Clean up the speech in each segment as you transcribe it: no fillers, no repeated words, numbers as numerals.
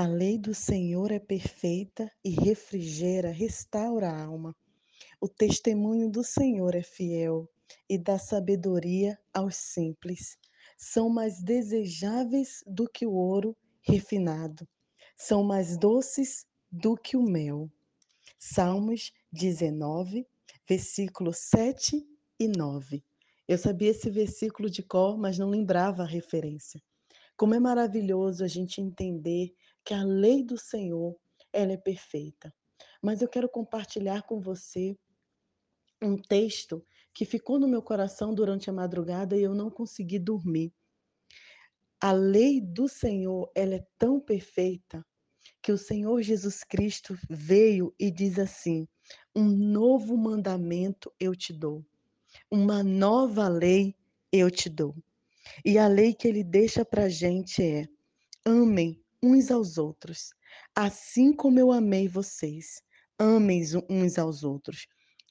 A lei do Senhor é perfeita e refrigera, restaura a alma. O testemunho do Senhor é fiel e dá sabedoria aos simples. São mais desejáveis do que o ouro refinado. São mais doces do que o mel. Salmos 19, versículos 7 e 9. Eu sabia esse versículo de cor, mas não lembrava a referência. Como é maravilhoso a gente entender que a lei do Senhor, ela é perfeita. Mas eu quero compartilhar com você um texto que ficou no meu coração durante a madrugada e eu não consegui dormir. A lei do Senhor, ela é tão perfeita que o Senhor Jesus Cristo veio e diz assim: um novo mandamento eu te dou, uma nova lei eu te dou. E a lei que ele deixa para a gente é: amem uns aos outros, assim como eu amei vocês, amem uns aos outros.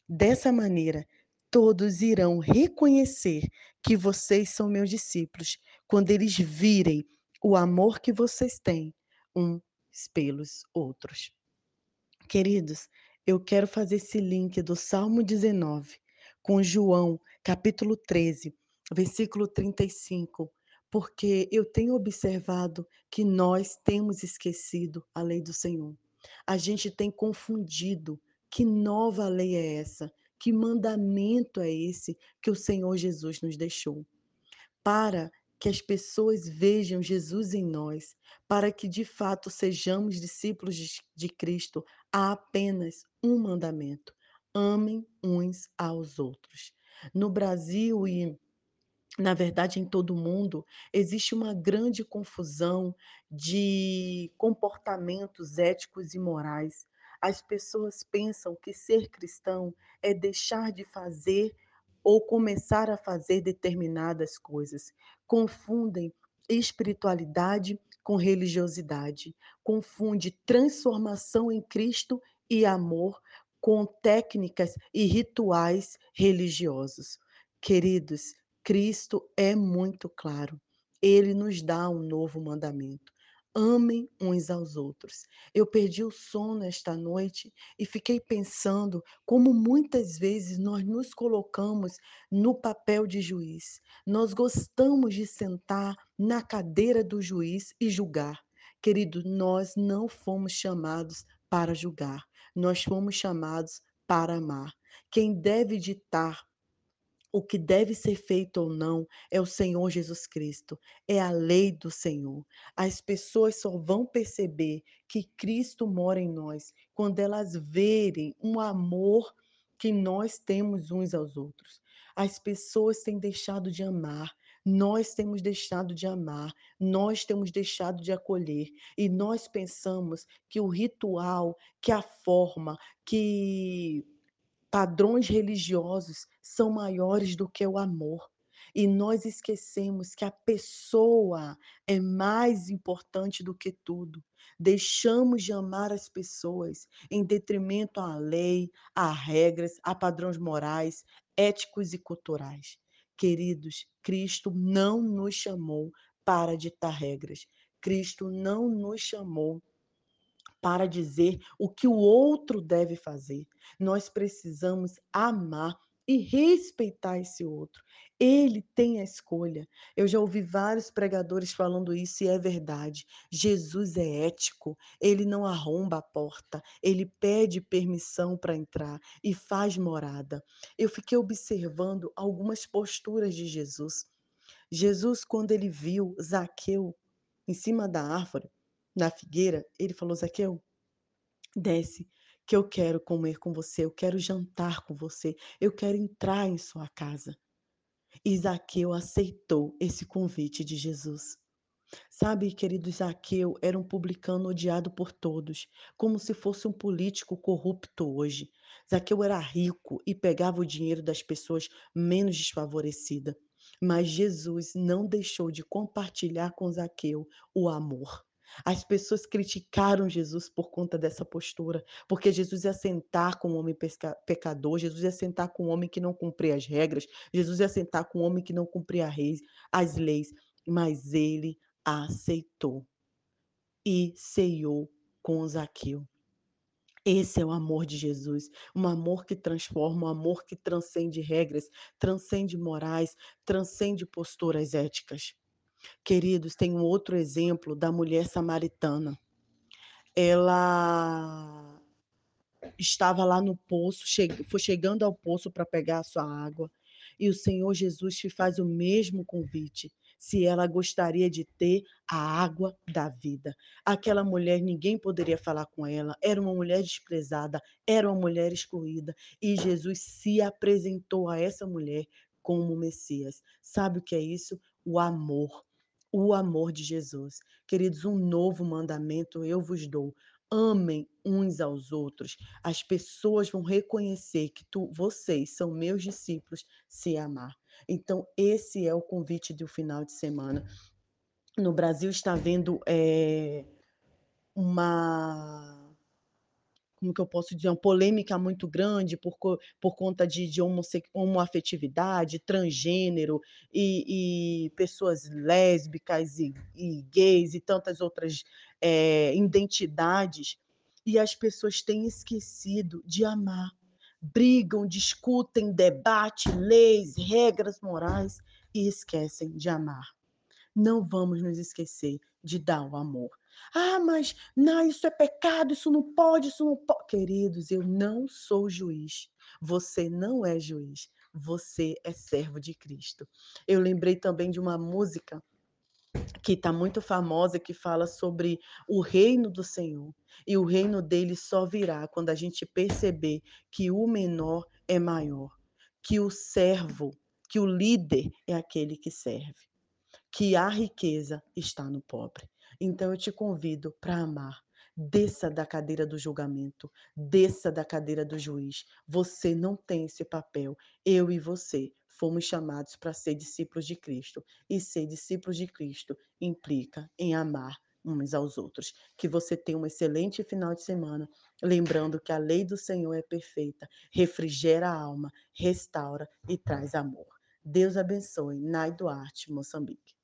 Dessa maneira, todos irão reconhecer que vocês são meus discípulos, quando eles virem o amor que vocês têm uns pelos outros. Queridos, eu quero fazer esse link do Salmo 19 com João, capítulo 13, versículo 35, porque eu tenho observado que nós temos esquecido a lei do Senhor. A gente tem confundido que nova lei é essa, que mandamento é esse que o Senhor Jesus nos deixou. Para que as pessoas vejam Jesus em nós, para que de fato sejamos discípulos de Cristo, há apenas um mandamento: amem uns aos outros. No Brasil e, na verdade, em todo o mundo, existe uma grande confusão de comportamentos éticos e morais. As pessoas pensam que ser cristão é deixar de fazer ou começar a fazer determinadas coisas. Confundem espiritualidade com religiosidade. Confunde transformação em Cristo e amor com técnicas e rituais religiosos. Queridos, Cristo é muito claro. Ele nos dá um novo mandamento: amem uns aos outros. Eu perdi o sono esta noite e fiquei pensando como muitas vezes nós nos colocamos no papel de juiz. Nós gostamos de sentar na cadeira do juiz e julgar. Querido, nós não fomos chamados para julgar. Nós fomos chamados para amar. Quem deve ditar o que deve ser feito ou não é o Senhor Jesus Cristo, é a lei do Senhor. As pessoas só vão perceber que Cristo mora em nós quando elas verem um amor que nós temos uns aos outros. As pessoas têm deixado de amar, nós temos deixado de amar, nós temos deixado de acolher, e nós pensamos que o ritual, que a forma, que padrões religiosos são maiores do que o amor. E nós esquecemos que a pessoa é mais importante do que tudo. Deixamos de amar as pessoas em detrimento à lei, a regras, a padrões morais, éticos e culturais. Queridos, Cristo não nos chamou para ditar regras. Cristo não nos chamou para dizer o que o outro deve fazer. Nós precisamos amar e respeitar esse outro. Ele tem a escolha. Eu já ouvi vários pregadores falando isso e é verdade. Jesus é ético. Ele não arromba a porta. Ele pede permissão para entrar e faz morada. Eu fiquei observando algumas posturas de Jesus. Jesus, quando ele viu Zaqueu em cima da árvore, na figueira, ele falou: Zaqueu, desce, que eu quero comer com você, eu quero jantar com você, eu quero entrar em sua casa. E Zaqueu aceitou esse convite de Jesus. Sabe, querido, Zaqueu era um publicano odiado por todos, como se fosse um político corrupto hoje. Zaqueu era rico e pegava o dinheiro das pessoas menos desfavorecidas. Mas Jesus não deixou de compartilhar com Zaqueu o amor. As pessoas criticaram Jesus por conta dessa postura, porque Jesus ia sentar com um homem pecador, Jesus ia sentar com um homem que não cumpria as regras, Jesus ia sentar com um homem que não cumpria as leis, mas ele aceitou. e ceiou com Zaqueu. Esse é o amor de Jesus, um amor que transforma, um amor que transcende regras, transcende morais, transcende posturas éticas. Queridos, tem um outro exemplo da mulher samaritana. Ela estava lá no poço, foi chegando ao poço para pegar a sua água, e o Senhor Jesus te faz o mesmo convite, se ela gostaria de ter a água da vida. Aquela mulher, ninguém poderia falar com ela, era uma mulher desprezada, era uma mulher excluída, e Jesus se apresentou a essa mulher como Messias. Sabe o que é isso? O amor de Jesus. Queridos, um novo mandamento eu vos dou, amem uns aos outros. As pessoas vão reconhecer que vocês são meus discípulos se amar. Então, esse é o convite do final de semana. No Brasil está havendo uma polêmica muito grande por conta de homoafetividade, transgênero e pessoas lésbicas e gays e tantas outras identidades, e as pessoas têm esquecido de amar. Brigam, discutem, debatem leis, regras morais e esquecem de amar. Não vamos nos esquecer de dar o amor. Ah, mas não, isso é pecado, isso não pode. Queridos, eu não sou juiz. Você não é juiz. Você é servo de Cristo. Eu lembrei também de uma música que está muito famosa, que fala sobre o reino do Senhor. E o reino dele só virá quando a gente perceber que o menor é maior, que o servo, que o líder é aquele que serve, que a riqueza está no pobre. Então eu te convido para amar. Desça da cadeira do julgamento, desça da cadeira do juiz. Você não tem esse papel. Eu e você fomos chamados para ser discípulos de Cristo. E ser discípulos de Cristo implica em amar uns aos outros. Que você tenha um excelente final de semana, lembrando que a lei do Senhor é perfeita, refrigera a alma, restaura e traz amor. Deus abençoe. Nai Duarte, Moçambique.